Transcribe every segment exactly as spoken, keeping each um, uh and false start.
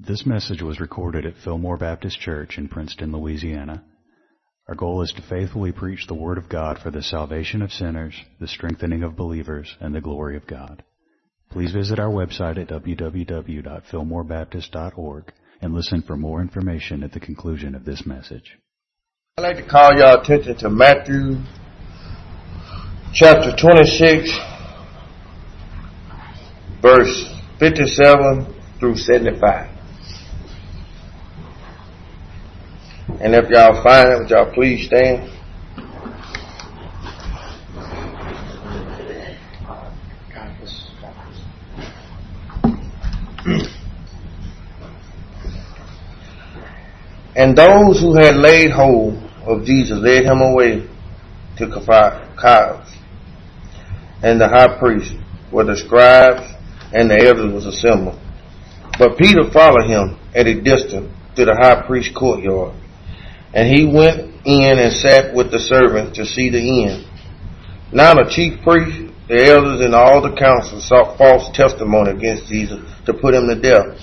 This message was recorded at Fillmore Baptist Church in Princeton, Louisiana. Our goal is to faithfully preach the Word of God for the salvation of sinners, the strengthening of believers, and the glory of God. Please visit our website at w w w dot fillmore baptist dot org and listen for more information at the conclusion of this message. I'd like to call your attention to Matthew chapter twenty-six, verse fifty-seven through seventy-five. And if y'all find it, would y'all please stand? And those who had laid hold of Jesus led him away to Caiaphas, and the high priest, where the scribes and the elders was assembled. But Peter followed him at a distance to the high priest's courtyard. And he went in and sat with the servants to see the end. Now the chief priests, the elders, and all the council sought false testimony against Jesus to put him to death,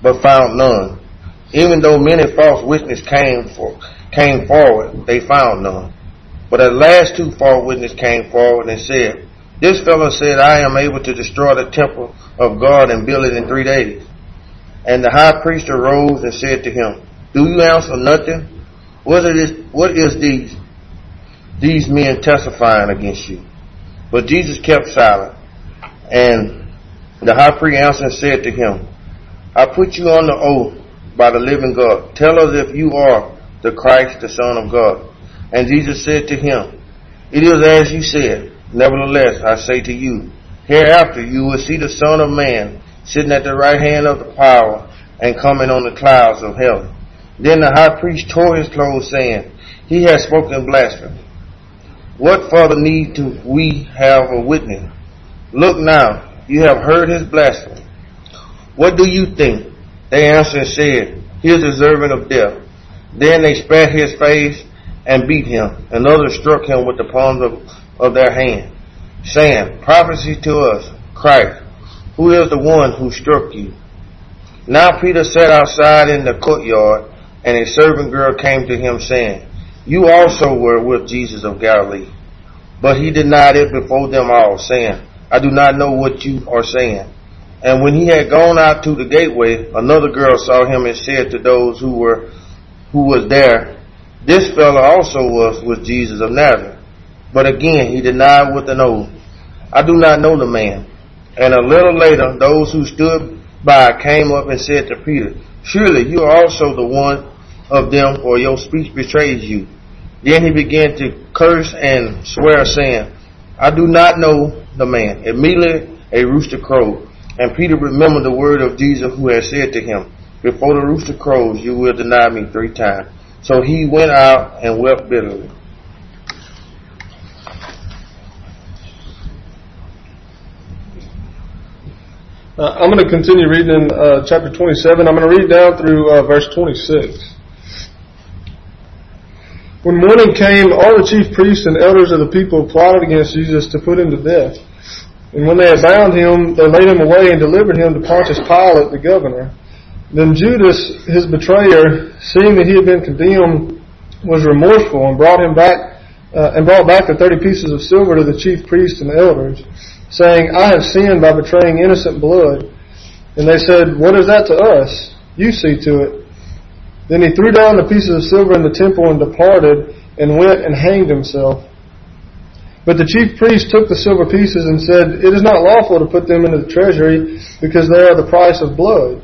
but found none. Even though many false witnesses came for, came forward, they found none. But at last two false witnesses came forward and said, "This fellow said, I am able to destroy the temple of God and build it in three days. And the high priest arose and said to him, "Do you answer nothing? What is, what is these, these men testifying against you?" But Jesus kept silent. And the high priest answered and said to him, "I put you on the oath by the living God. Tell us if you are the Christ, the Son of God." And Jesus said to him, "It is as you said. Nevertheless, I say to you, hereafter you will see the Son of Man sitting at the right hand of the power and coming on the clouds of heaven." Then the high priest tore his clothes, saying, "He has spoken blasphemy. What further need do we have a witness? Look now, you have heard his blasphemy. What do you think?" They answered and said, "He is deserving of death." Then they spat his face and beat him, and others struck him with the palms of, of their hand, saying, "Prophesy to us, Christ, who is the one who struck you?" Now Peter sat outside in the courtyard, and a servant girl came to him, saying, "You also were with Jesus of Galilee." But he denied it before them all, saying, "I do not know what you are saying." And when he had gone out to the gateway, another girl saw him and said to those who were who was there, "This fellow also was with Jesus of Nazareth." But again he denied with an oath, "I do not know the man." And a little later, those who stood by came up and said to Peter, "Surely you are also the one of them, for your speech betrays you." Then he began to curse and swear, saying, "I do not know the man." Immediately a rooster crowed, and Peter remembered the word of Jesus who had said to him, "Before the rooster crows, you will deny me three times." So he went out and wept bitterly. Uh, I'm going to continue reading in uh, chapter twenty-seven. I'm going to read down through uh, verse twenty-six. When morning came, all the chief priests and elders of the people plotted against Jesus to put him to death. And when they had bound him, they laid him away and delivered him to Pontius Pilate, the governor. Then Judas, his betrayer, seeing that he had been condemned, was remorseful and brought him back uh, and brought back the thirty pieces of silver to the chief priests and elders, saying, "I have sinned by betraying innocent blood." And they said, "What is that to us? You see to it." Then he threw down the pieces of silver in the temple and departed, and went and hanged himself. But the chief priests took the silver pieces and said, "It is not lawful to put them into the treasury, because they are the price of blood."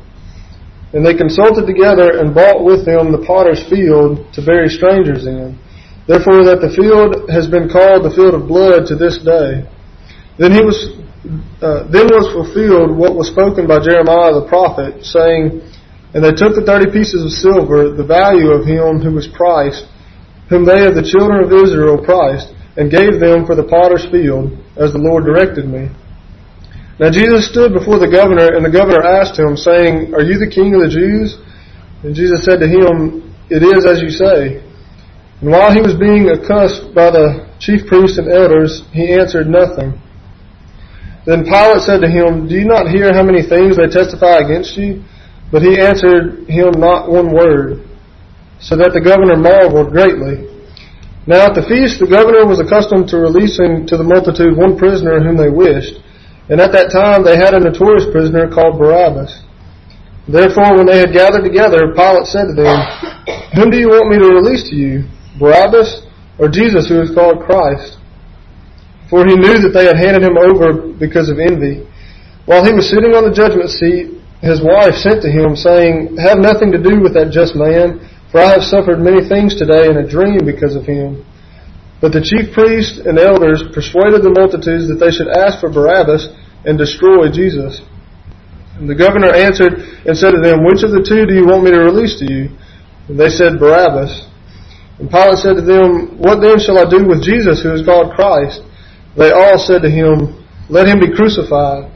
And they consulted together and bought with them the potter's field to bury strangers in. Therefore that the field has been called the field of blood to this day. Then he was, uh, then was fulfilled what was spoken by Jeremiah the prophet, saying, "And they took the thirty pieces of silver, the value of him who was priced, whom they of the children of Israel priced, and gave them for the potter's field, as the Lord directed me." Now Jesus stood before the governor, and the governor asked him, saying, "Are you the king of the Jews?" And Jesus said to him, "It is as you say." And while he was being accosted by the chief priests and elders, he answered nothing. Then Pilate said to him, "Do you not hear how many things they testify against you? But he answered him not one word, so that the governor marveled greatly. Now at the feast the governor was accustomed to releasing to the multitude one prisoner whom they wished, and at that time they had a notorious prisoner called Barabbas. Therefore when they had gathered together, Pilate said to them, Whom do you want me to release to you, Barabbas or Jesus who is called Christ? For he knew that they had handed him over because of envy. While he was sitting on the judgment seat, his wife sent to him, saying, Have nothing to do with that just man, for I have suffered many things today in a dream because of him. But the chief priests and elders persuaded the multitudes that they should ask for Barabbas and destroy Jesus. And the governor answered and said to them, Which of the two do you want me to release to you? And they said, Barabbas. And Pilate said to them, What then shall I do with Jesus who is called Christ? They all said to him, Let him be crucified.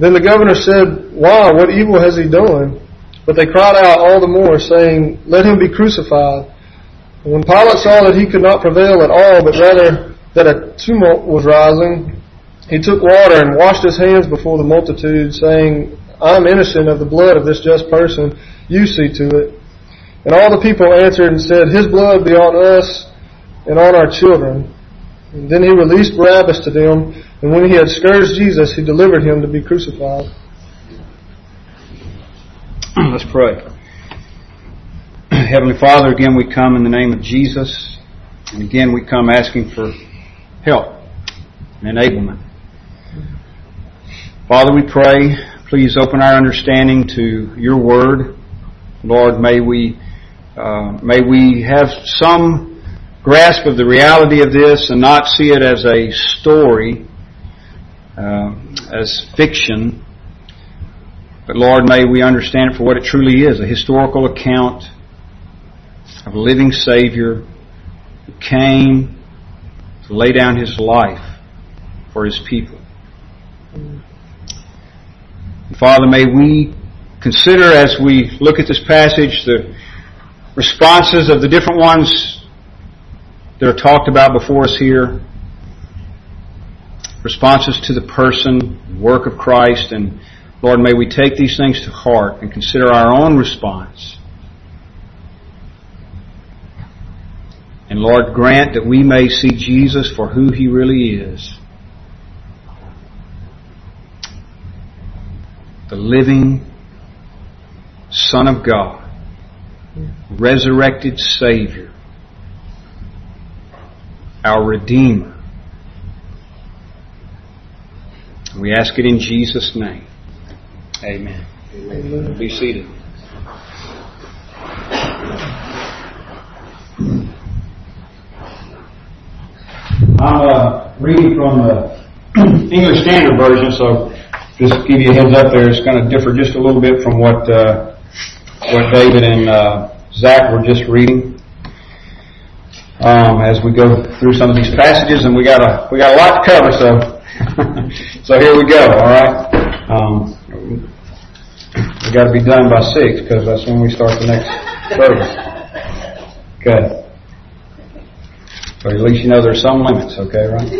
Then the governor said, Why, what evil has he done? But they cried out all the more, saying, Let him be crucified. And when Pilate saw that he could not prevail at all, but rather that a tumult was rising, he took water and washed his hands before the multitude, saying, I am innocent of the blood of this just person. You see to it. And all the people answered and said, His blood be on us and on our children. And then he released Barabbas to them, and when he had scourged Jesus, he delivered him to be crucified. Let's pray. Heavenly Father, again we come in the name of Jesus, and again we come asking for help and enablement. Father, we pray, please open our understanding to your word. Lord, may we, uh, may we have some grasp of the reality of this and not see it as a story, uh, as fiction. But Lord, may we understand it for what it truly is, a historical account of a living Savior who came to lay down his life for his people. And Father, may we consider as we look at this passage the responses of the different ones that are talked about before us here, responses to the person, work of Christ, and Lord, may we take these things to heart and consider our own response. And Lord, grant that we may see Jesus for who He really is, the living Son of God, resurrected Savior, our Redeemer. We ask it in Jesus' name. Amen. Amen. Be seated. I'm uh, reading from the English Standard Version, so just to give you a heads up there, it's going to differ just a little bit from what uh, what David and uh, Zach were just reading. Um, as we go through some of these passages, and we got a we got a lot to cover, so so here we go. All right, um, we got to be done by six because that's when we start the next service. Okay, but at least you know there's some limits. Okay, right?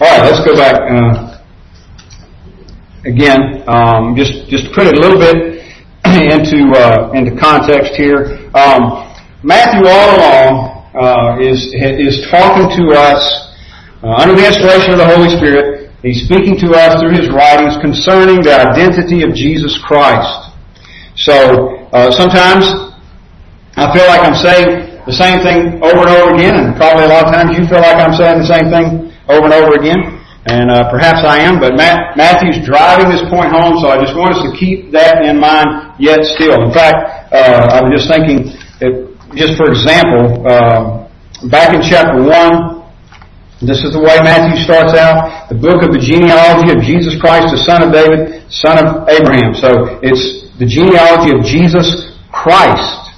All right, let's go back uh, again. Um, just just put it a little bit into uh, into context here. Um, Matthew all along. Uh, is is talking to us uh, under the inspiration of the Holy Spirit. He's speaking to us through his writings concerning the identity of Jesus Christ. So uh, sometimes I feel like I'm saying the same thing over and over again, and probably a lot of times you feel like I'm saying the same thing over and over again, and uh, perhaps I am, but Matt, Matthew's driving this point home, so I just want us to keep that in mind yet still. In fact, uh, I was just thinking that, just for example, uh, back in chapter one, this is the way Matthew starts out, the book of the genealogy of Jesus Christ, the son of David, son of Abraham. So it's the genealogy of Jesus Christ.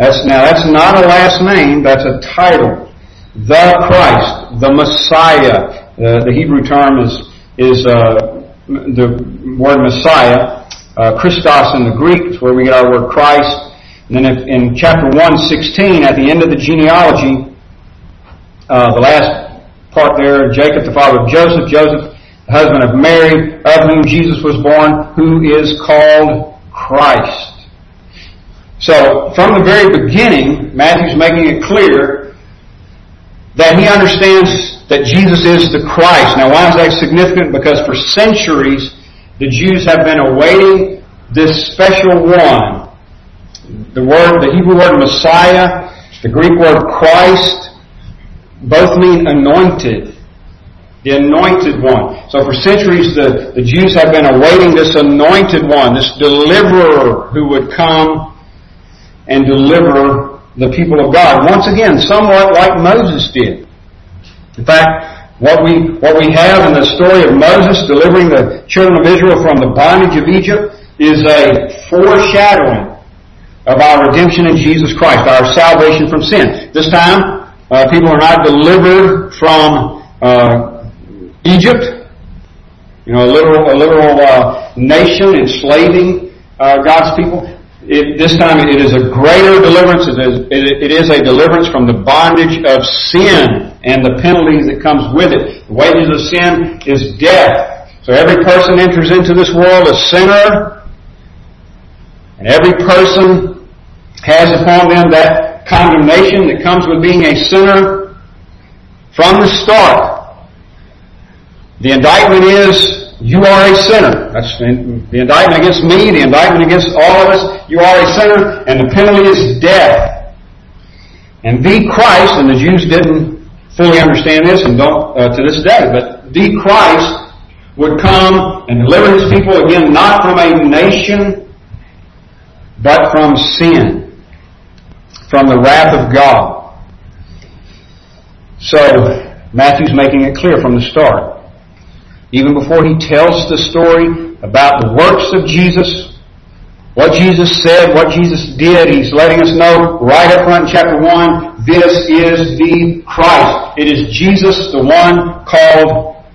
That's, now that's not a last name, that's a title. The Christ, the Messiah. Uh, the Hebrew term is, is uh, the word Messiah. Uh, Christos in the Greek is where we get our word Christ. And then in chapter one sixteen, at the end of the genealogy, uh, the last part there, Jacob, the father of Joseph, Joseph, the husband of Mary, of whom Jesus was born, who is called Christ. So, from the very beginning, Matthew's making it clear that he understands that Jesus is the Christ. Now, why is that significant? Because for centuries, the Jews have been awaiting this special one. The word, the Hebrew word Messiah, the Greek word Christ, both mean anointed. The anointed one. So for centuries the, the Jews have been awaiting this anointed one, this deliverer who would come and deliver the people of God. Once again, somewhat like Moses did. In fact, what we, what we have in the story of Moses delivering the children of Israel from the bondage of Egypt is a foreshadowing of our redemption in Jesus Christ, our salvation from sin. This time, uh, people are not delivered from uh Egypt, you know, a literal, a literal uh, nation enslaving uh, God's people. It, this time it is a greater deliverance. It is, it, it is a deliverance from the bondage of sin and the penalties that comes with it. The wages of sin is death. So every person enters into this world a sinner, and every person has upon them that condemnation that comes with being a sinner from the start. The indictment is, you are a sinner. That's the indictment against me, the indictment against all of us. You are a sinner, and the penalty is death. And the Christ, and the Jews didn't fully understand this and don't uh, to this day, but the Christ would come and deliver his people again, not from a nation, but from sin, from the wrath of God. So, Matthew's making it clear from the start. Even before he tells the story about the works of Jesus, what Jesus said, what Jesus did, he's letting us know right up front in chapter one, this is the Christ. It is Jesus, the one called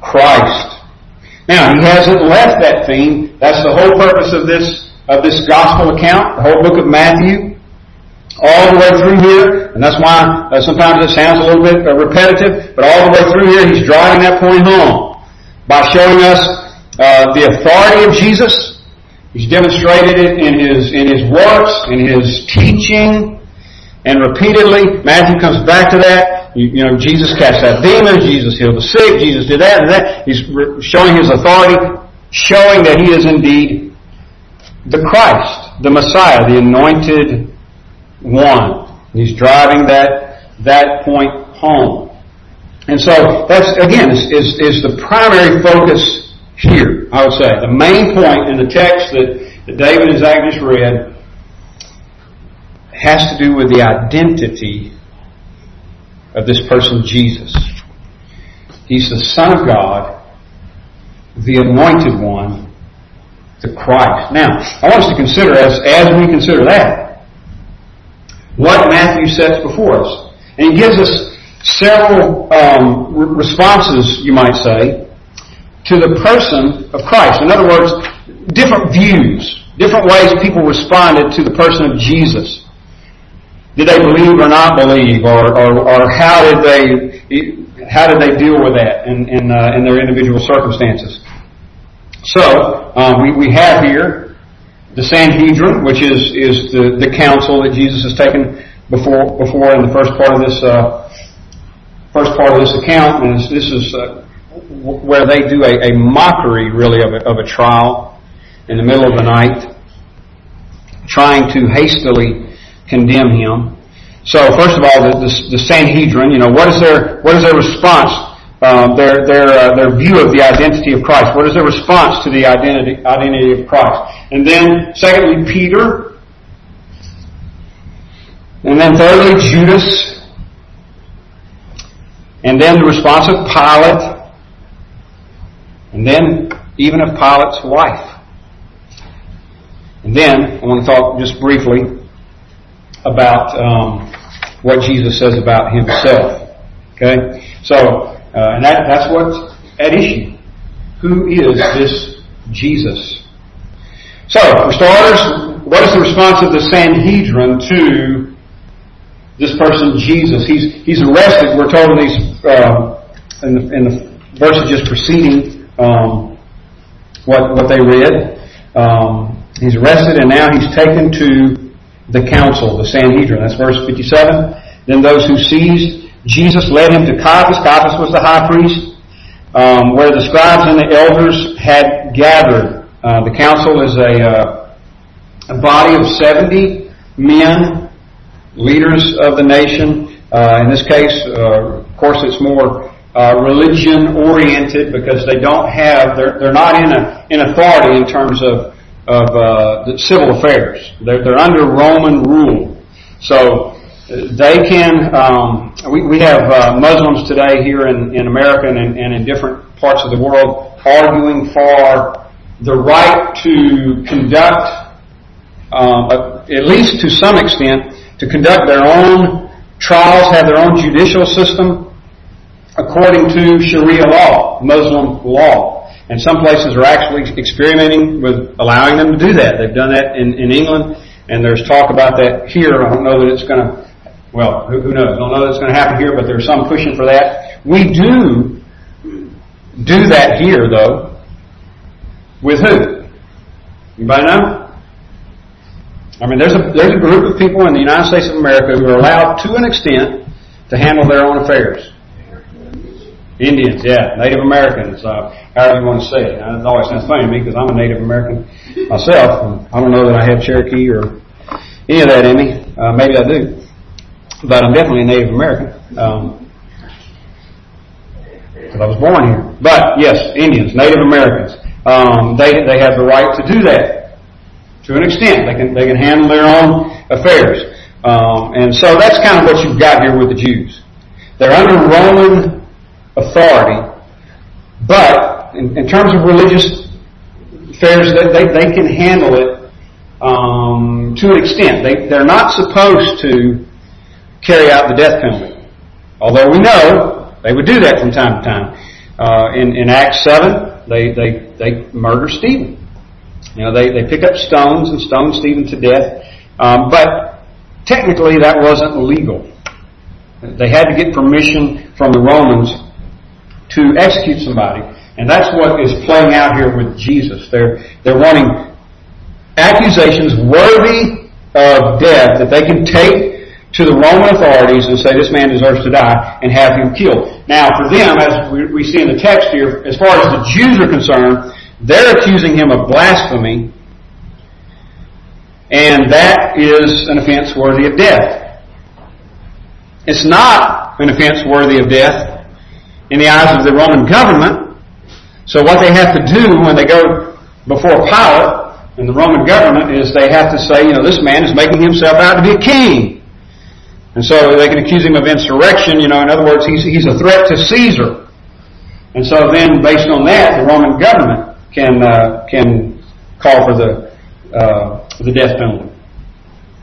Christ. Now, he hasn't left that theme. That's the whole purpose of this, of this gospel account, the whole book of Matthew, all the way through here, and that's why uh, sometimes it sounds a little bit uh, repetitive, but all the way through here, he's driving that point home by showing us uh, the authority of Jesus. He's demonstrated it in his in his works, in his teaching, and repeatedly, Matthew comes back to that. You, you know, Jesus cast out demons, Jesus healed the sick, Jesus did that and that. He's re- showing his authority, showing that he is indeed the Christ, the Messiah, the anointed one. He's driving that that point home. And so that's, again, is, is, is the primary focus here, I would say. The main point in the text that, that David and Zach just read has to do with the identity of this person, Jesus. He's the Son of God, the Anointed One, the Christ. Now, I want us to consider, as, as we consider that, what Matthew sets before us. And he gives us several um, re- responses, you might say, to the person of Christ. In other words, different views, different ways people responded to the person of Jesus. Did they believe or not believe, or, or, or how did they how did they deal with that in in, uh, in their individual circumstances? So um, we we have here the Sanhedrin, which is, is the, the council that Jesus has taken before before in the first part of this uh, first part of this account, and this, this is uh, where they do a, a mockery, really, of a, of a trial in the middle of the night, trying to hastily condemn him. So, first of all, the, the, the Sanhedrin, you know, what is their what is their response? Um, their their uh, their view of the identity of Christ. What is their response to the identity identity of Christ? And then, secondly, Peter. And then, thirdly, Judas. And then the response of Pilate. And then, even of Pilate's wife. And then, I want to talk just briefly about um, what Jesus says about himself. Okay, so. Uh, and that, that's what's at issue. Who is this Jesus? So, for starters, what is the response of the Sanhedrin to this person, Jesus? He's he's arrested. We're told in these uh, in, the, in the verses just preceding um, what what they read. Um, he's arrested, and now he's taken to the council, the Sanhedrin. That's verse fifty-seven. Then those who seized Jesus led him to Caiaphas. Caiaphas was the high priest, um, where the scribes and the elders had gathered. Uh, the council is a, uh, a body of seventy men, leaders of the nation. Uh, in this case, uh, of course, it's more uh, religion-oriented, because they don't have, they're, they're not in, a, in authority in terms of of uh, the civil affairs. They're, they're under Roman rule. So they can, um, we, we have uh, Muslims today here in, in America and, and in different parts of the world arguing for the right to conduct, um, at least to some extent, to conduct their own trials, have their own judicial system according to Sharia law, Muslim law. And some places are actually experimenting with allowing them to do that. They've done that in, in England, and there's talk about that here. I don't know that it's going to, well, who, who knows? I don't know that it's going to happen here, but there's some pushing for that. We do do that here, though. With who? Anybody know? I mean, there's a, there's a group of people in the United States of America who are allowed, to an extent, to handle their own affairs. Indians, yeah, Native Americans, uh, however you want to say it. Now, it always sounds funny to me because I'm a Native American myself. And I don't know that I have Cherokee or any of that in me. Uh, maybe I do. But I'm definitely a Native American because um, I was born here. But, yes, Indians, Native Americans, um, they they have the right to do that to an extent. They can, they can handle their own affairs. Um, and so that's kind of what you've got here with the Jews. They're under Roman authority, but in, in terms of religious affairs, they, they, they can handle it um, to an extent. They, they're not supposed to carry out the death penalty, although we know they would do that from time to time. Uh, in, in Acts seven, they, they, they murder Stephen. You know, they, they pick up stones and stone Stephen to death, um, but technically that wasn't legal. They had to get permission from the Romans to execute somebody. And that's what is playing out here with Jesus. They're, they're wanting accusations worthy of death that they can take to the Roman authorities and say, this man deserves to die, and have him killed. Now, for them, as we, we see in the text here, as far as the Jews are concerned, they're accusing him of blasphemy, and that is an offense worthy of death. It's not an offense worthy of death in the eyes of the Roman government. So what they have to do when they go before Pilate and the Roman government is they have to say, you know, this man is making himself out to be a king. And so they can accuse him of insurrection. You know, in other words, he's, he's a threat to Caesar. And so then, based on that, the Roman government can uh, can call for the uh, the death penalty,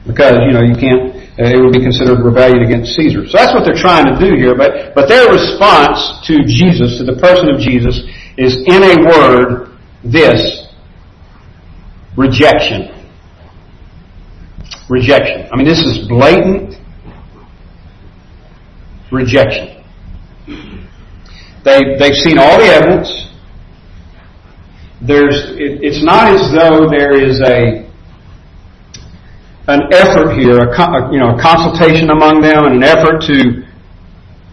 because, you know, you can't. It would be considered rebellion against Caesar. So that's what they're trying to do here. But but their response to Jesus, to the person of Jesus, is in a word, this: rejection. Rejection. I mean, this is blatant rejection. They they've seen all the evidence. There's it, it's not as though there is a an effort here, a, you know, a consultation among them, and an effort to,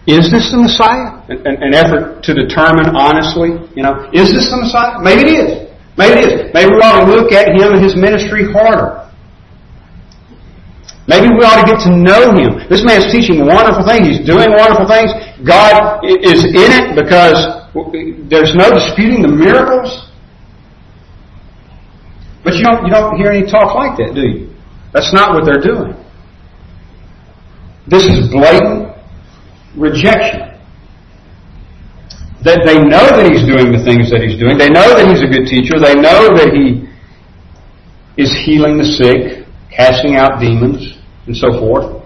is this the Messiah? An, an effort to determine honestly, you know, is this the Messiah? Maybe it is. Maybe it is. Maybe we ought to look at him and his ministry harder. Maybe we ought to get to know him. This man's teaching wonderful things. He's doing wonderful things. God is in it because there's no disputing the miracles. But you don't, you don't hear any talk like that, do you? That's not what they're doing. This is blatant rejection. That they know that he's doing the things that he's doing. They know that he's a good teacher. They know that he is healing the sick, casting out demons, and so forth.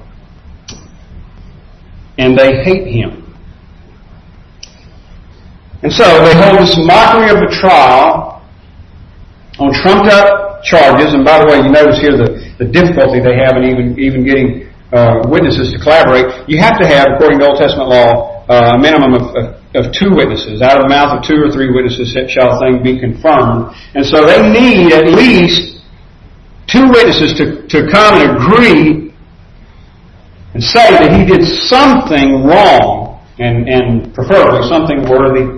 And they hate him. And so they hold this mockery of the trial on trumped-up charges, and by the way, you notice here the, the difficulty they have in even even getting uh, witnesses to collaborate. You have to have, according to Old Testament law, uh, a minimum of, of of two witnesses. Out of the mouth of two or three witnesses shall a thing be confirmed. And so they need at least two witnesses to, to come and agree and say that he did something wrong, and, and preferably something worthy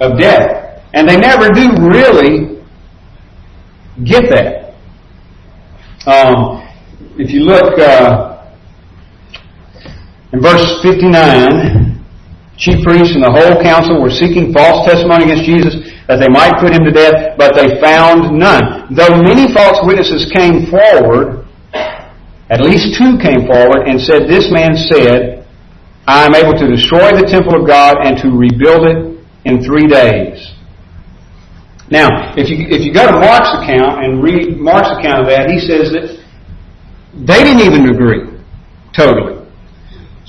of death. And they never do really get that. Um, if you look uh, in verse fifty-nine... Chief priests and the whole council were seeking false testimony against Jesus that they might put him to death, but they found none. Though many false witnesses came forward, at least two came forward and said, "This man said, I am able to destroy the temple of God and to rebuild it in three days." Now, if you if you go to Mark's account and read Mark's account of that, he says that they didn't even agree totally.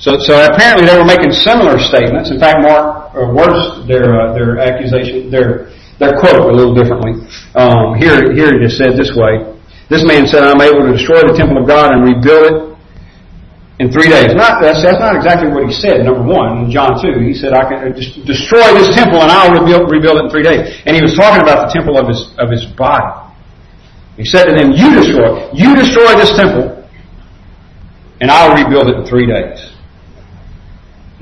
So, so apparently they were making similar statements. In fact, Mark uh, words their uh, their accusation, their their quote a little differently. Um, here, here it is said this way: "This man said, I'm able to destroy the temple of God and rebuild it in three days." Not that's, that's not exactly what he said. Number one, in John two, he said, "I can destroy this temple and I'll rebuild rebuild it in three days." And he was talking about the temple of his of his body. He said to them, "You destroy, you destroy this temple, and I'll rebuild it in three days."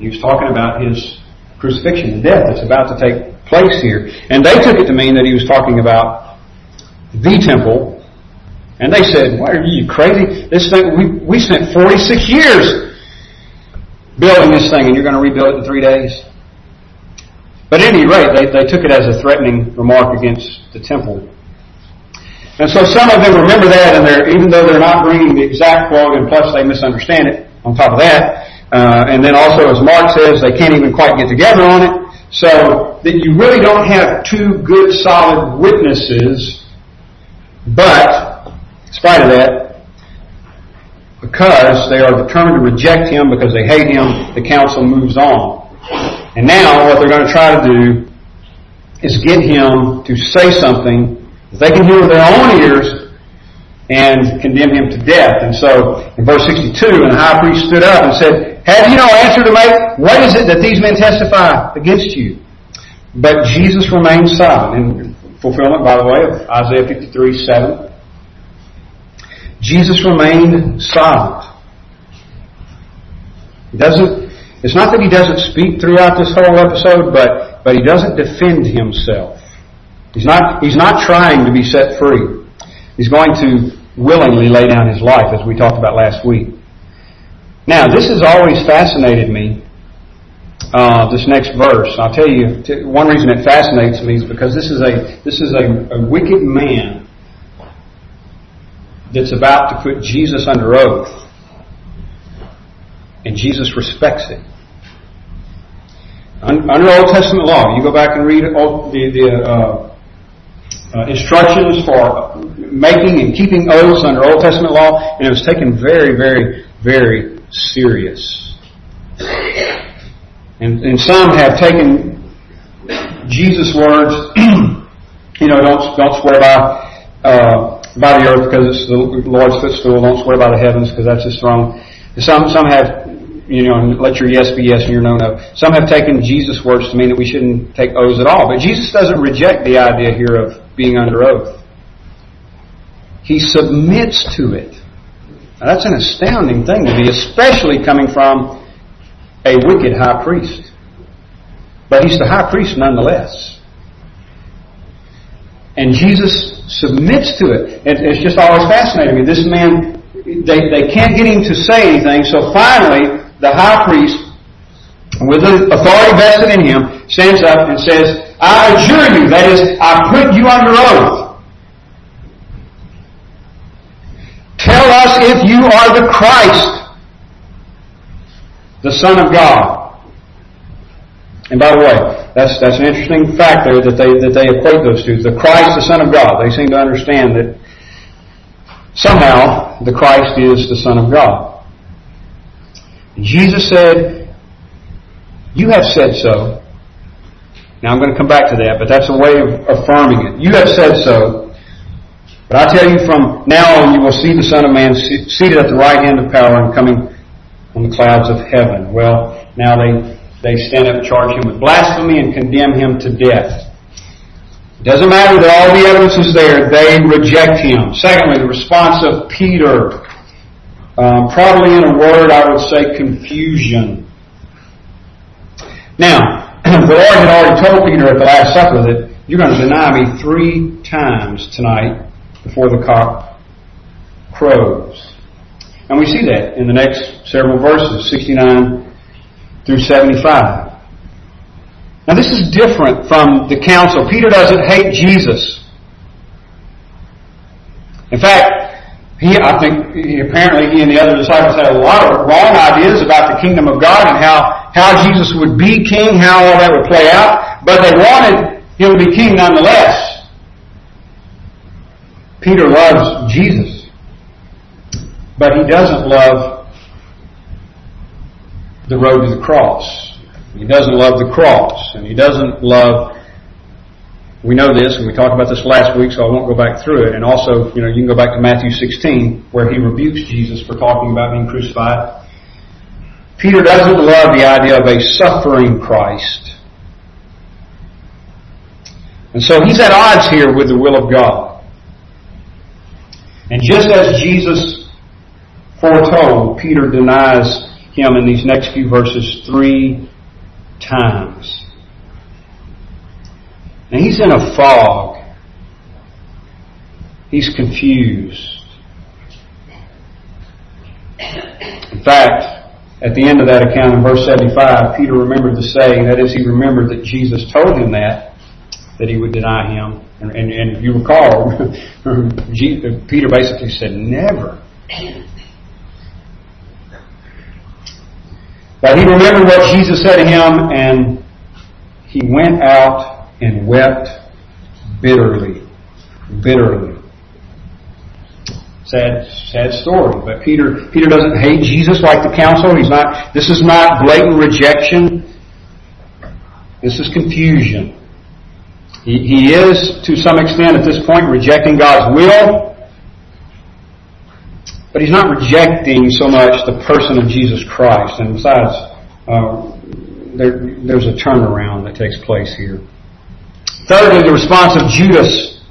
He was talking about his crucifixion and death that's about to take place here. And they took it to mean that he was talking about the temple. And they said, "Why are you crazy? This thing, we, we spent forty-six years building this thing, and you're going to rebuild it in three days?" But at any rate, they, they took it as a threatening remark against the temple. And so some of them remember that, and they're, even though they're not bringing the exact quote, and plus they misunderstand it on top of that, Uh, and then also, as Mark says, they can't even quite get together on it. So that you really don't have two good, solid witnesses. But, in spite of that, because they are determined to reject him, because they hate him, the council moves on. And now what they're going to try to do is get him to say something that they can hear with their own ears and condemn him to death. And so, in verse sixty-two, and the high priest stood up and said, "Have you no answer to make? What is it that these men testify against you?" But Jesus remained silent. In fulfillment, by the way, of Isaiah fifty-three, seven. Jesus remained silent. He doesn't, it's not that he doesn't speak throughout this whole episode, but, but he doesn't defend himself. He's not, he's not trying to be set free. He's going to willingly lay down his life, as we talked about last week. Now, this has always fascinated me, uh, this next verse. I'll tell you, one reason it fascinates me is because this is a this is a, a wicked man that's about to put Jesus under oath, and Jesus respects it. Under Old Testament law, you go back and read all the... the uh, Uh, instructions for making and keeping oaths under Old Testament law, and it was taken very, very, very serious. And, and some have taken Jesus' words, you know, don't don't swear by uh, by the earth because it's the Lord's footstool. Don't swear by the heavens because that's His throne. Some some have, you know, let your yes be yes and your no no. Some have taken Jesus' words to mean that we shouldn't take oaths at all, but Jesus doesn't reject the idea here of being under oath. He submits to it. Now, that's an astounding thing to me, especially coming from a wicked high priest. But he's the high priest nonetheless. And Jesus submits to it. And it's just always fascinating me. This man, they, they can't get him to say anything, so finally the high priest, with the authority vested in him, stands up and says, "I adjure you," that is, "I put you under oath. Tell us if you are the Christ, the Son of God." And by the way, that's that's an interesting fact there that they that they equate those two. The Christ, the Son of God. They seem to understand that somehow the Christ is the Son of God. And Jesus said, "You have said so." Now, I'm going to come back to that, but that's a way of affirming it. "You have said so, but I tell you, from now on you will see the Son of Man seated at the right hand of power and coming on the clouds of heaven." Well, now they they stand up, charge him with blasphemy, and condemn him to death. It doesn't matter that all the evidence is there. They reject him. Secondly, the response of Peter, um, probably in a word I would say confusion. Now, the Lord had already told Peter at the Last Supper that you're going to deny me three times tonight before the cock crows. And we see that in the next several verses, sixty-nine through seventy-five. Now this is different from the council. Peter doesn't hate Jesus. In fact, he, I think, he, apparently he and the other disciples had a lot of wrong ideas about the kingdom of God and how, how Jesus would be king, how all that would play out, but they wanted him to be king nonetheless. Peter loves Jesus, but he doesn't love the road to the cross. He doesn't love the cross, and he doesn't love, we know this, and we talked about this last week, so I won't go back through it. And also, you know, you can go back to Matthew sixteen, where he rebukes Jesus for talking about being crucified. Peter doesn't love the idea of a suffering Christ. And so he's at odds here with the will of God. And just as Jesus foretold, Peter denies him in these next few verses three times. And he's in a fog. He's confused. In fact, at the end of that account in verse seventy-five, Peter remembered the saying, that is, he remembered that Jesus told him that, that he would deny him. And, and, and if you recall, Peter basically said, never. But he remembered what Jesus said to him, and he went out and wept bitterly, bitterly. Sad, sad story. But Peter, Peter doesn't hate Jesus like the council. He's not. This is not blatant rejection. This is confusion. He, he is, to some extent, at this point, rejecting God's will. But he's not rejecting so much the person of Jesus Christ. And besides, uh, there, there's a turnaround that takes place here. Thirdly, the response of Judas.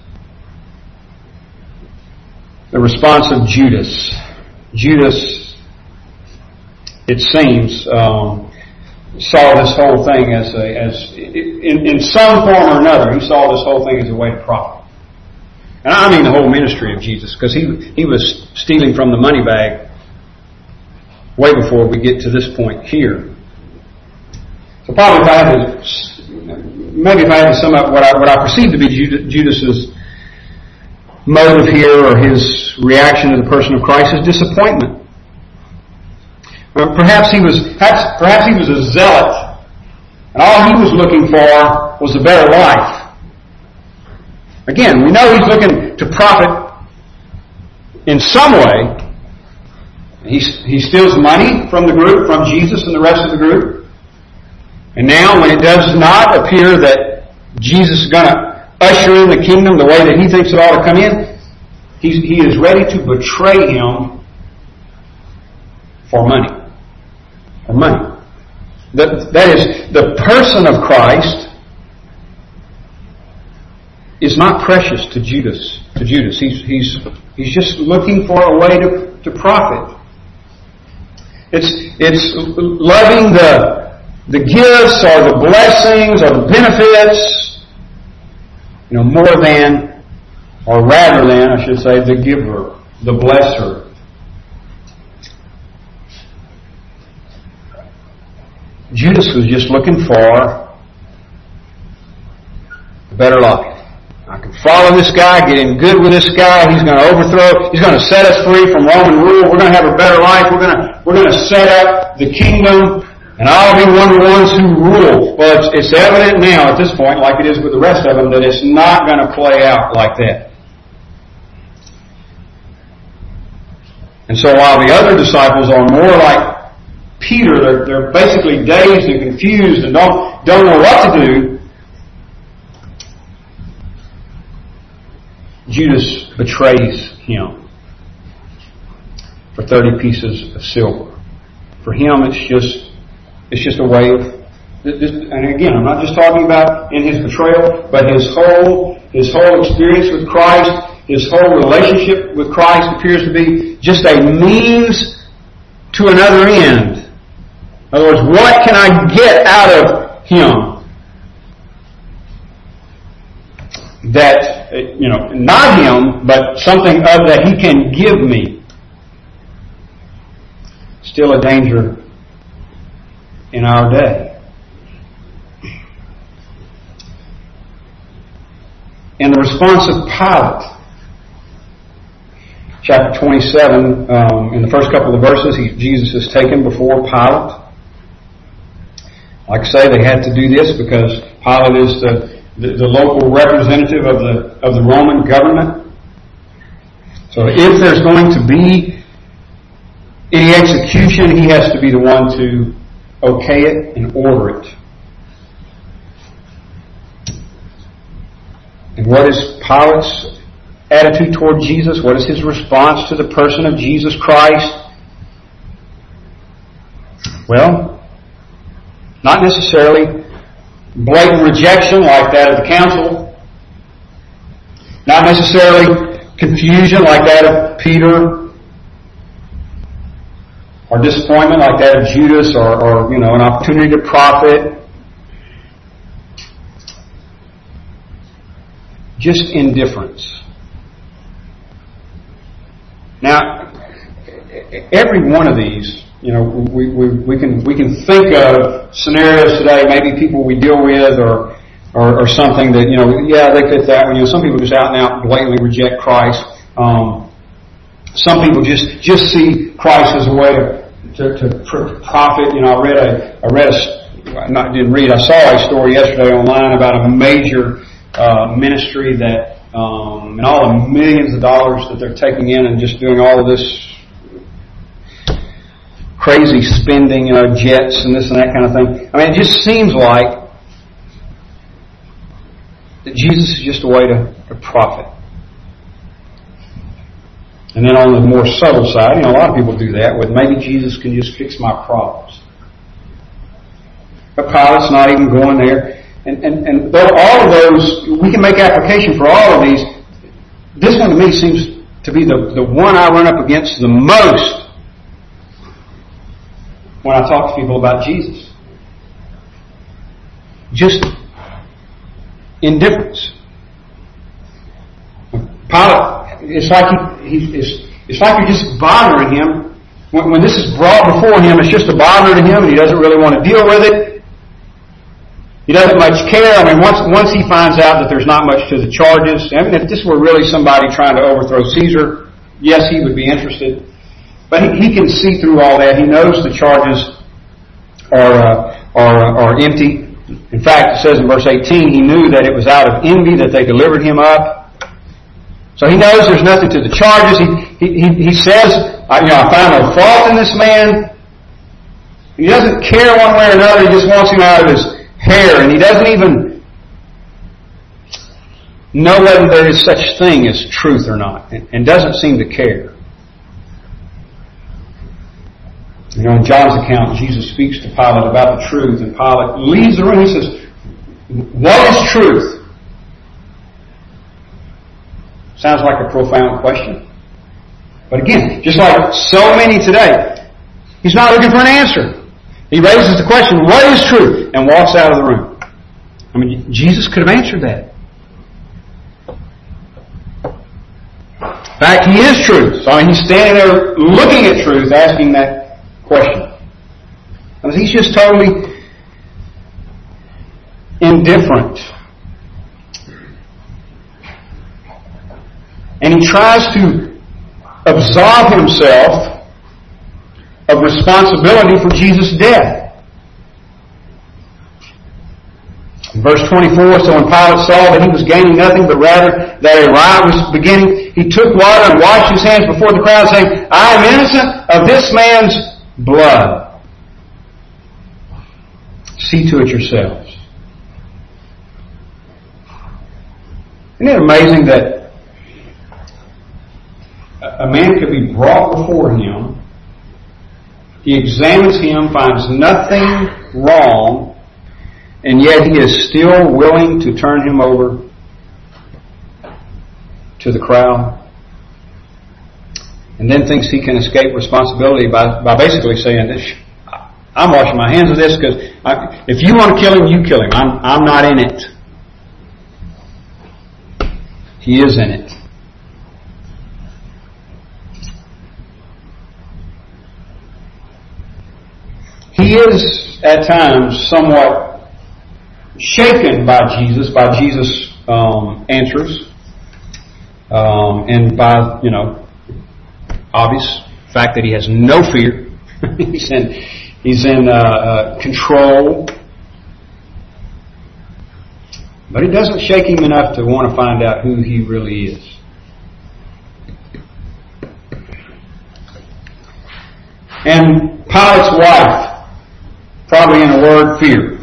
The response of Judas. Judas, it seems, um, saw this whole thing as a, as in, in some form or another, he saw this whole thing as a way to profit. And I mean the whole ministry of Jesus, because he he was stealing from the money bag way before we get to this point here. So probably if I had to, maybe if I had to sum up what I, what I perceive to be Judas's motive here, or his reaction to the person of Christ, is disappointment. Perhaps he was perhaps, perhaps he was a zealot, and all he was looking for was a better life. Again, we know he's looking to profit in some way. He, he steals money from the group, from Jesus and the rest of the group. And now when it does not appear that Jesus is going to usher in the kingdom the way that he thinks it ought to come in, he's, he is ready to betray him for money. For money. That, that is, the person of Christ is not precious to Judas. To Judas, he's he's he's just looking for a way to, to profit. It's it's loving the the gifts or the blessings or the benefits, you know, more than, or rather than, I should say, the giver, the blesser. Judas was just looking for a better life. I can follow this guy, get in good with this guy. He's going to overthrow. He's going to set us free from Roman rule. We're going to have a better life. We're going to we're going to set up the kingdom, and I'll be one of the ones who rule. Well, it's it's evident now at this point, like it is with the rest of them, that it's not going to play out like that. And so, while the other disciples are more like Peter, they're, they're basically dazed and confused and don't don't know what to do. Judas betrays him for thirty pieces of silver. For him, it's just it's just a way of This, and again, I'm not just talking about in his betrayal, but his whole his whole experience with Christ, his whole relationship with Christ appears to be just a means to another end. In other words, what can I get out of him? That, you know, not him, but something of that he can give me. Still a danger in our day. And the response of Pilate, chapter twenty-seven, um, in the first couple of verses, he, Jesus is taken before Pilate. Like I say, they had to do this because Pilate is the, the, the local representative of the of the Roman government. So if there's going to be any execution, he has to be the one to okay it and order it. And what is Pilate's attitude toward Jesus? What is his response to the person of Jesus Christ? Well, not necessarily blatant rejection like that of the council. Not necessarily confusion like that of Peter. Or disappointment like that of Judas, or, or you know, an opportunity to profit. Just indifference. Now, every one of these, you know, we, we, we can we can think of scenarios today. Maybe people we deal with, or, or or something that, you know, yeah, they fit that one. You know, some people just out and out blatantly reject Christ. Um, some people just just see Christ as a way to to, to profit. You know, I read a I read a not didn't read. I saw a story yesterday online about a major Uh, ministry that, um, and all the millions of dollars that they're taking in and just doing all of this crazy spending, you know, jets and this and that kind of thing. I mean, it just seems like that Jesus is just a way to, to profit. And then on the more subtle side, you know, a lot of people do that with, maybe Jesus can just fix my problems. But Pilate's not even going there. And, and, and though all of those, we can make application for all of these, this one to me seems to be the, the one I run up against the most when I talk to people about Jesus. Just indifference. Pilate, it's like he, he it's, it's like you're just bothering him. When, when this is brought before him, it's just a bother to him, and he doesn't really want to deal with it. He doesn't much care. I mean, once once he finds out that there's not much to the charges, I mean, if this were really somebody trying to overthrow Caesar, yes, he would be interested. But he, he can see through all that. He knows the charges are, uh, are, are empty. In fact, it says in verse eighteen, he knew that it was out of envy that they delivered him up. So he knows there's nothing to the charges. He, he, he says, I, you know, I find no fault in this man. He doesn't care one way or another. He just wants him out of his hair, and he doesn't even know whether there is such thing as truth or not, and, and doesn't seem to care. You know, in John's account, Jesus speaks to Pilate about the truth, and Pilate leaves the room and says, "What is truth?" Sounds like a profound question. But again, just like so many today, he's not looking for an answer. He raises the question, what is truth? And walks out of the room. I mean, Jesus could have answered that. In fact, he is truth. So I mean, he's standing there looking at truth, asking that question. I mean, he's just totally indifferent. And he tries to absolve himself of responsibility for Jesus' death. In verse twenty-four, so when Pilate saw that he was gaining nothing, but rather that a riot was beginning, he took water and washed his hands before the crowd, saying, "I am innocent of this man's blood. See to it yourselves." Isn't it amazing that a man could be brought before him? He examines him, finds nothing wrong, and yet he is still willing to turn him over to the crowd, and then thinks he can escape responsibility by, by basically saying, this, I'm washing my hands of this because if you want to kill him, you kill him. I'm, I'm not in it. He is in it. He is at times somewhat shaken by Jesus, by Jesus' um, answers, um, and by, you know, obvious fact that he has no fear. he's in, he's in uh, uh, control, but it doesn't shake him enough to want to find out who he really is. And Pilate's wife. Probably in a word, fear.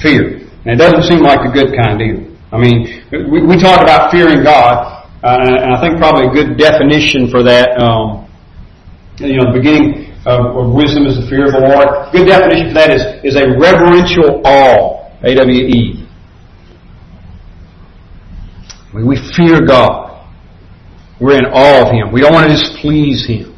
Fear. And it doesn't seem like a good kind either. I mean, we, we talk about fearing God, uh, and I think probably a good definition for that, um, you know, the beginning of, of wisdom is the fear of the Lord. Good definition for that is, is a reverential awe. A W E. I mean, we fear God. We're in awe of Him. We don't want to displease Him.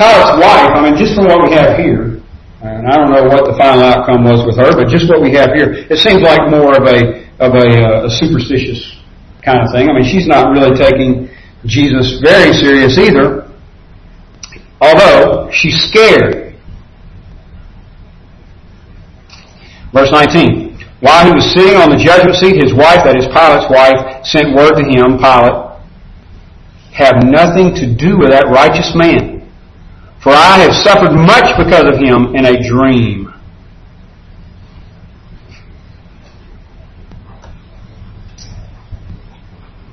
Pilate's wife, I mean, just from what we have here, and I don't know what the final outcome was with her, but just what we have here, it seems like more of a of a, uh, a superstitious kind of thing. I mean, she's not really taking Jesus very serious either, although she's scared. Verse nineteen, while he was sitting on the judgment seat, his wife, that is Pilate's wife, sent word to him, Pilate, have nothing to do with that righteous man. For I have suffered much because of him in a dream.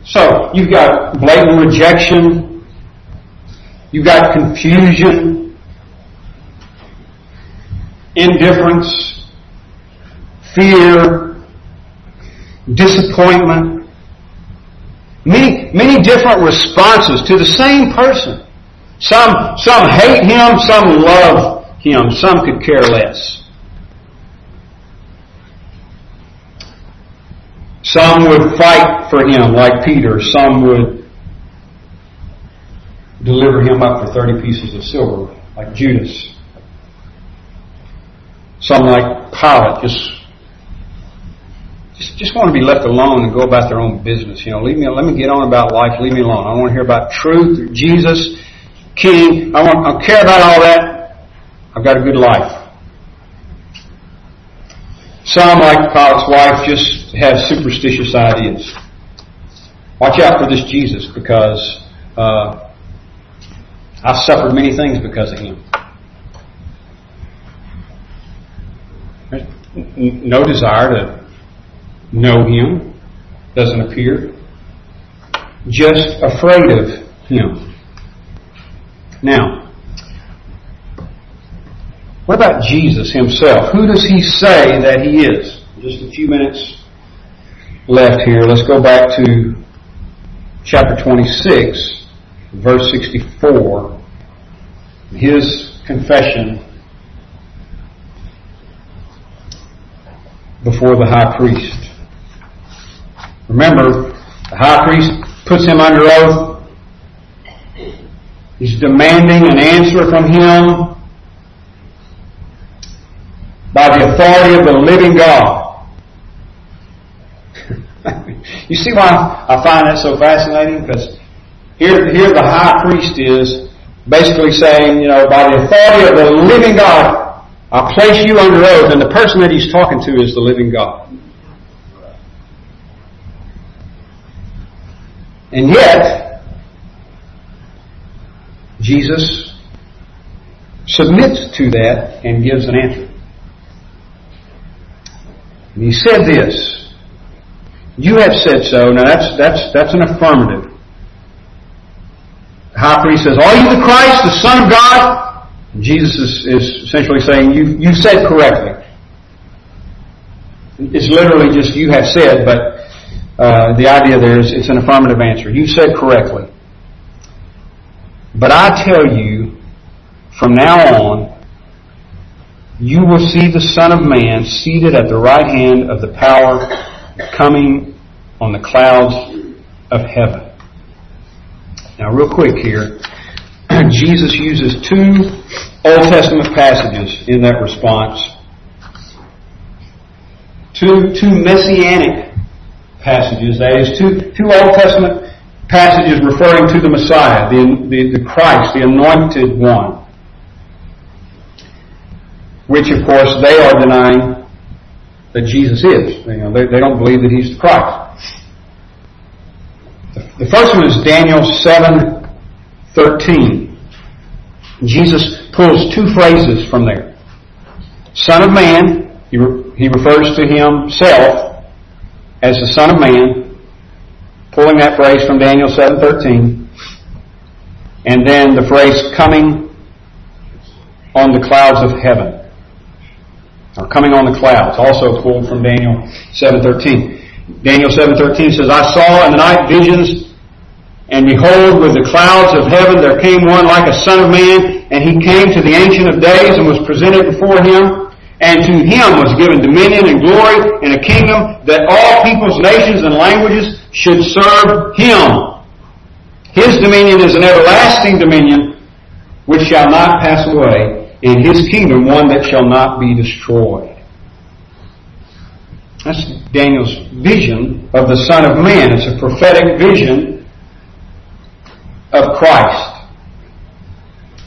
So, you've got blatant rejection. You've got confusion. Indifference. Fear. Disappointment. Many, many different responses to the same person. Some some hate him, some love him, some could care less. Some would fight for him like Peter, some would deliver him up for thirty pieces of silver like Judas. Some like Pilate just Just, just want to be left alone and go about their own business. You know, leave me. Let me get on about life. Leave me alone. I don't want to hear about truth or Jesus. King, I want. I don't care about all that. I've got a good life. Some, like Pilate's wife, just have superstitious ideas. Watch out for this Jesus because uh, I've suffered many things because of him. There's no desire to know him. Doesn't appear. Just afraid of him. Now, what about Jesus himself? Who does he say that he is? Just a few minutes left here. Let's go back to chapter twenty-six, verse sixty-four. His confession before the high priest. Remember, the high priest puts him under oath. He's demanding an answer from him by the authority of the living God. You see why I find that so fascinating? Because here, here the high priest is basically saying, you know, by the authority of the living God, I place you under oath, and the person that he's talking to is the living God. And yet, Jesus submits to that and gives an answer. And he said this, you have said so. Now that's that's that's an affirmative. The high priest says, are you the Christ, the Son of God? And Jesus is, is essentially saying, you you said correctly. It's literally just you have said, but uh, the idea there is it's an affirmative answer. You said correctly. But I tell you, from now on, you will see the Son of Man seated at the right hand of the power, coming on the clouds of heaven. Now, real quick here, Jesus uses two Old Testament passages in that response. Two, two messianic passages, that is, two, two Old Testament passages referring to the Messiah, the, the, the Christ, the Anointed One, which, of course, they are denying that Jesus is. You know, they, they don't believe that He's the Christ. The, the first one is Daniel seven thirteen. Jesus pulls two phrases from there. Son of Man, he, re, he refers to Himself as the Son of Man, pulling that phrase from Daniel seven thirteen. And then the phrase coming on the clouds of heaven. Or coming on the clouds, also pulled from Daniel seven thirteen. Daniel seven thirteen says, I saw in the night visions, and behold, with the clouds of heaven there came one like a son of man, and he came to the Ancient of Days and was presented before him, and to him was given dominion and glory and a kingdom that all peoples, nations, and languages should serve him. His dominion is an everlasting dominion which shall not pass away, in His kingdom, one that shall not be destroyed. That's Daniel's vision of the Son of Man. It's a prophetic vision of Christ,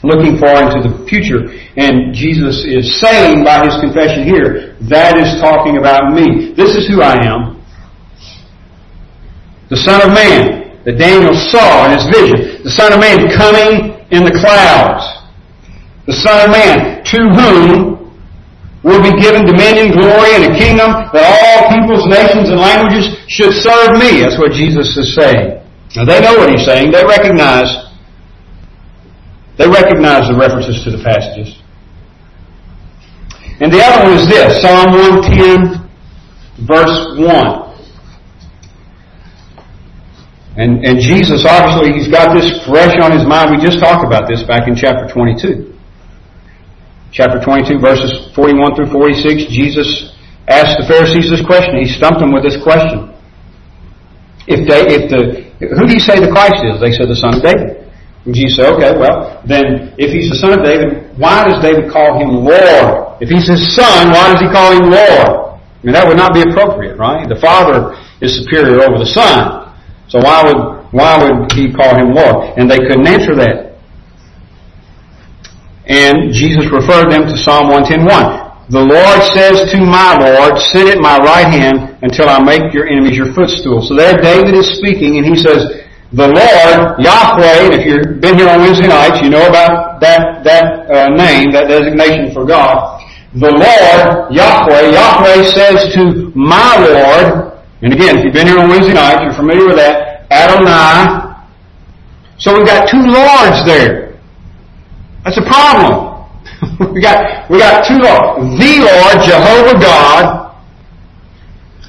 looking far into the future. And Jesus is saying by His confession here, that is talking about me. This is who I am. The Son of Man that Daniel saw in his vision. The Son of Man coming in the clouds. The Son of Man, to whom will be given dominion, glory, and a kingdom that all peoples, nations, and languages should serve me. That's what Jesus is saying. Now they know what He's saying. They recognize, they recognize the references to the passages. And the other one is this, Psalm one ten, verse one. And, and Jesus, obviously, He's got this fresh on His mind. We just talked about this back in chapter twenty-two. Chapter twenty-two, verses forty-one through forty-six, Jesus asked the Pharisees this question. He stumped them with this question. If they, if the, who do you say the Christ is? They said the Son of David. And Jesus said, okay, well, then if He's the Son of David, why does David call Him Lord? If He's His Son, why does He call Him Lord? I mean, that would not be appropriate, right? The Father is superior over the Son. So why would, why would He call Him Lord? And they couldn't answer that. And Jesus referred them to Psalm one ten one. The Lord says to my Lord, sit at my right hand until I make your enemies your footstool. So there David is speaking, and he says, the Lord, Yahweh, and if you've been here on Wednesday nights, you know about that, that uh, name, that designation for God. The Lord, Yahweh, Yahweh says to my Lord, and again, if you've been here on Wednesday nights, you're familiar with that, Adonai. So we've got two Lords there. That's a problem. we got we got two Lords. The Lord, Jehovah God,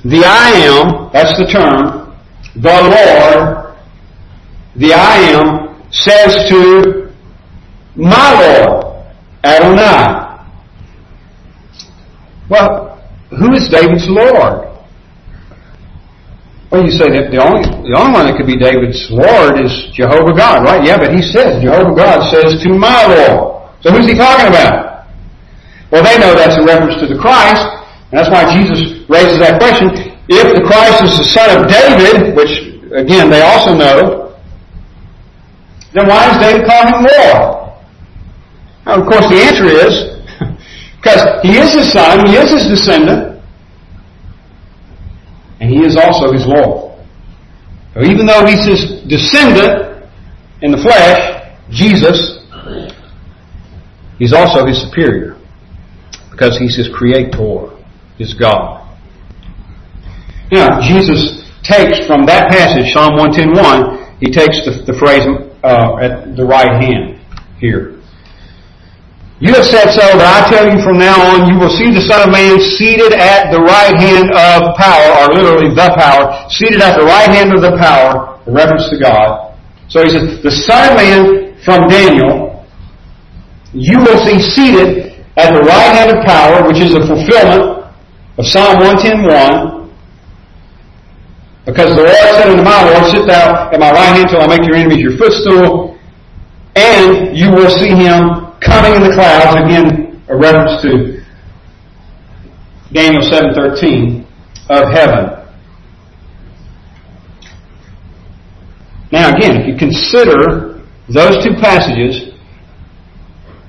the I am, that's the term, the Lord, the I am, says to my Lord, Adonai. Well, who is David's Lord? Well, you say that the only, the only one that could be David's Lord is Jehovah God, right? Yeah, but he says, Jehovah God says to my Lord. So who's he talking about? Well, they know that's a reference to the Christ, and that's why Jesus raises that question. If the Christ is the Son of David, which, again, they also know, then why does David call Him Lord? Now, of course, the answer is, because He is His Son, He is His descendant, and He is also His Lord. So even though He's His descendant in the flesh, Jesus, He's also His superior, because He's His creator, His God. Now, Jesus takes from that passage, Psalm one ten one, He takes the, the phrase uh, at the right hand here. You have said so, but I tell you from now on, you will see the Son of Man seated at the right hand of power, or literally the power, seated at the right hand of the power, a reference to God. So he says, the Son of Man from Daniel, you will see seated at the right hand of power, which is the fulfillment of Psalm one ten one, because the Lord said unto my Lord, sit thou at my right hand till I make your enemies your footstool, and you will see him coming in the clouds, again a reference to Daniel seven thirteen, of heaven. Now again, if you consider those two passages,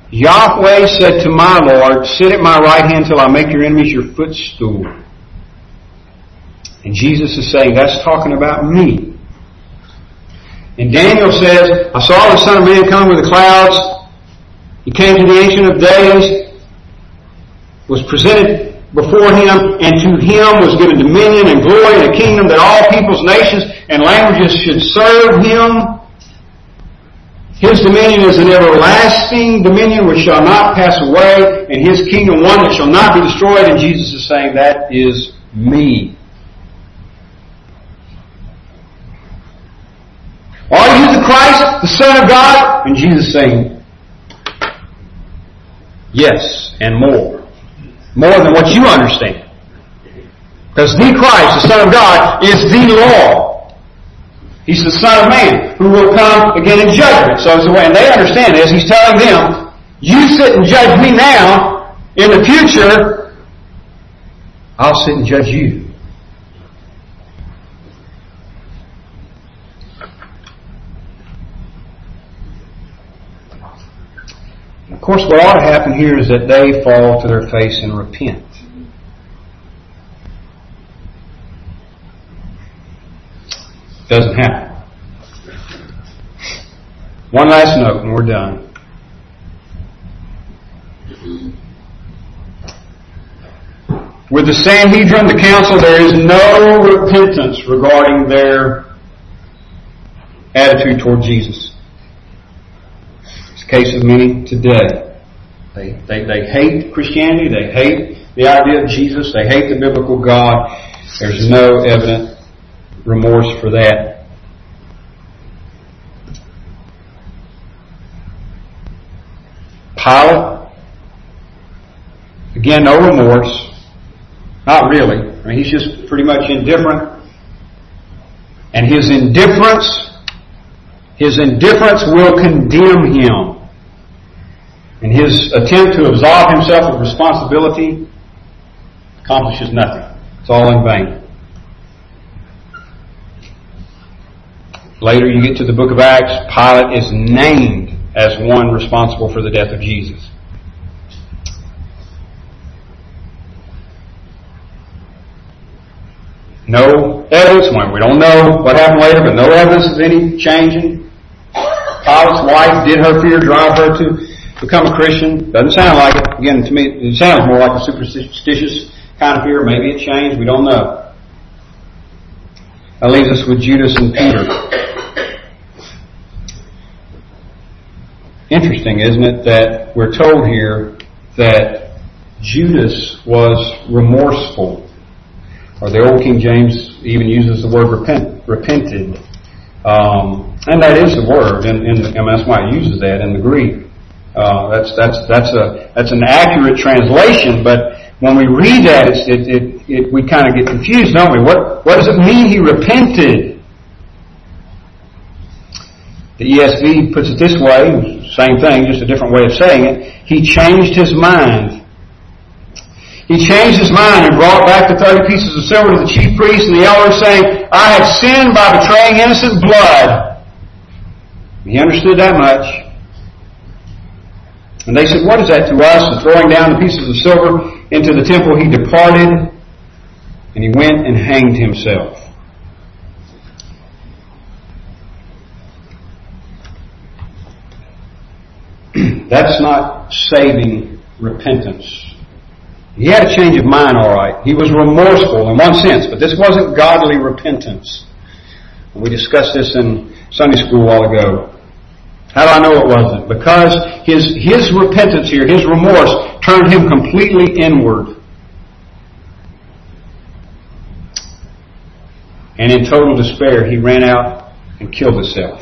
Yahweh said to my Lord, sit at my right hand till I make your enemies your footstool. And Jesus is saying, that's talking about me. And Daniel says, I saw the Son of Man come with the clouds. He came to the Ancient of Days, was presented before him, and to him was given dominion and glory and a kingdom that all peoples, nations, and languages should serve him. His dominion is an everlasting dominion which shall not pass away, and his kingdom one that shall not be destroyed. And Jesus is saying, that is me. Are you the Christ, the Son of God? And Jesus is saying, yes, and more. More than what you understand. Because the Christ, the Son of God, is the law. He's the Son of Man who will come again in judgment. So it's the way, and they understand this. He's telling them, you sit and judge me now. In the future, I'll sit and judge you. Of course, what ought to happen here is that they fall to their face and repent. Doesn't happen. One last note and we're done. With the Sanhedrin, the council, there is no repentance regarding their attitude toward Jesus. Case of many today. They, they they hate Christianity. They hate the idea of Jesus. They hate the biblical God. There's no evident remorse for that. Pilate, again, no remorse. Not really. I mean, he's just pretty much indifferent. And his indifference, his indifference will condemn him. And his attempt to absolve himself of responsibility accomplishes nothing. It's all in vain. Later you get to the book of Acts, Pilate is named as one responsible for the death of Jesus. No evidence. We don't know what happened later, but no evidence of any change in Pilate's wife. Did her fear drive her to become a Christian? Doesn't sound like it. Again, to me, it sounds more like a superstitious kind of fear. Maybe it changed. We don't know. That leaves us with Judas and Peter. Interesting, isn't it, that we're told here that Judas was remorseful. Or the old King James even uses the word repent, repented. Um, and that is the word, and, and, and that's why it uses that in the Greek. Uh, that's that's that's a that's an accurate translation, but when we read that, it's, it, it, it we kind of get confused, don't we? What what does it mean he repented? The E S V puts it this way, same thing, just a different way of saying it. He changed his mind. He changed his mind and brought back the thirty pieces of silver to the chief priests and the elders, saying, "I have sinned by betraying innocent blood." He understood that much. And they said, what is that to us? And throwing down the pieces of silver into the temple, he departed, and he went and hanged himself. That's not saving repentance. He had a change of mind, all right. He was remorseful in one sense, but this wasn't godly repentance. We discussed this in Sunday school a while ago. How do I know it wasn't? Because his his repentance here, his remorse, turned him completely inward. And in total despair, he ran out and killed himself.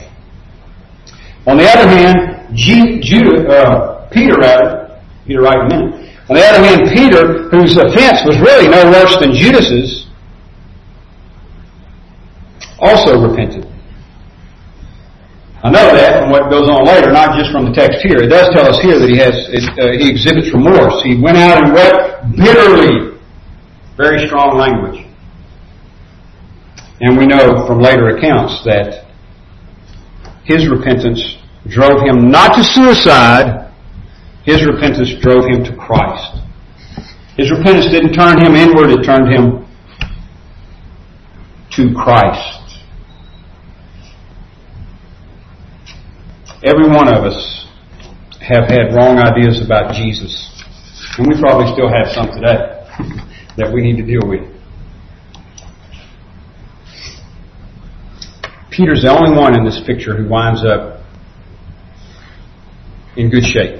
On the other hand, G, Jude, uh, Peter, rather, Peter right in a minute. On the other hand, Peter, whose offense was really no worse than Judas's, also repented. I know that from what goes on later, not just from the text here. It does tell us here that he has uh, he exhibits remorse. He went out and wept bitterly. Very strong language. And we know from later accounts that his repentance drove him not to suicide. His repentance drove him to Christ. His repentance didn't turn him inward. It turned him to Christ. Every one of us have had wrong ideas about Jesus. And we probably still have some today that we need to deal with. Peter's the only one in this picture who winds up in good shape.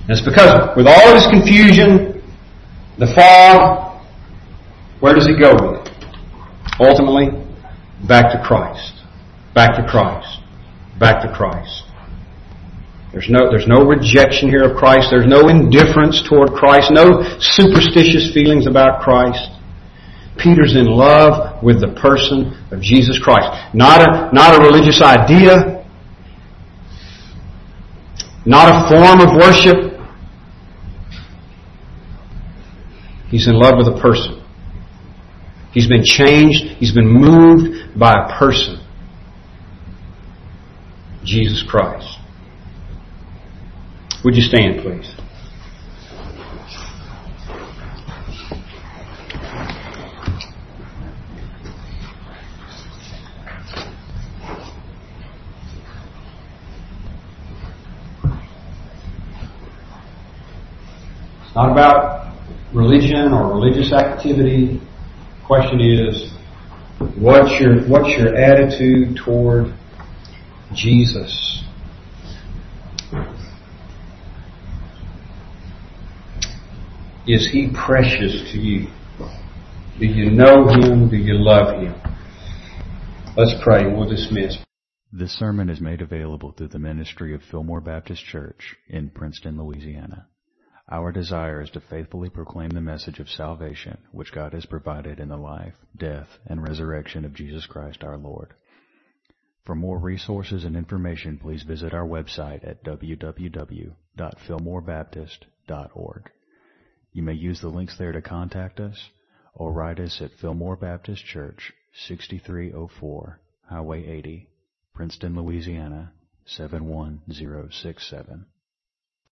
And it's because with all of his confusion, the fog, where does he go with it? Ultimately, back to Christ. Back to Christ. Back to Christ. There's no, there's no rejection here of Christ. There's no indifference toward Christ. No superstitious feelings about Christ. Peter's in love with the person of Jesus Christ. Not a, not a religious idea. Not a form of worship. He's in love with a person. He's been changed. He's been moved by a person. Jesus Christ. Would you stand, please? Not about religion or religious activity. The question is, what's your what's your attitude toward Jesus? Is he precious to you? Do you know him? Do you love him? Let's pray. We'll dismiss. This sermon is made available through the ministry of Fillmore Baptist Church in Princeton, Louisiana. Our desire is to faithfully proclaim the message of salvation, which God has provided in the life, death, and resurrection of Jesus Christ our Lord. For more resources and information, please visit our website at w w w dot fillmore baptist dot org. You may use the links there to contact us, or write us at Fillmore Baptist Church, sixty-three oh four Highway eighty, Princeton, Louisiana, seven one zero six seven.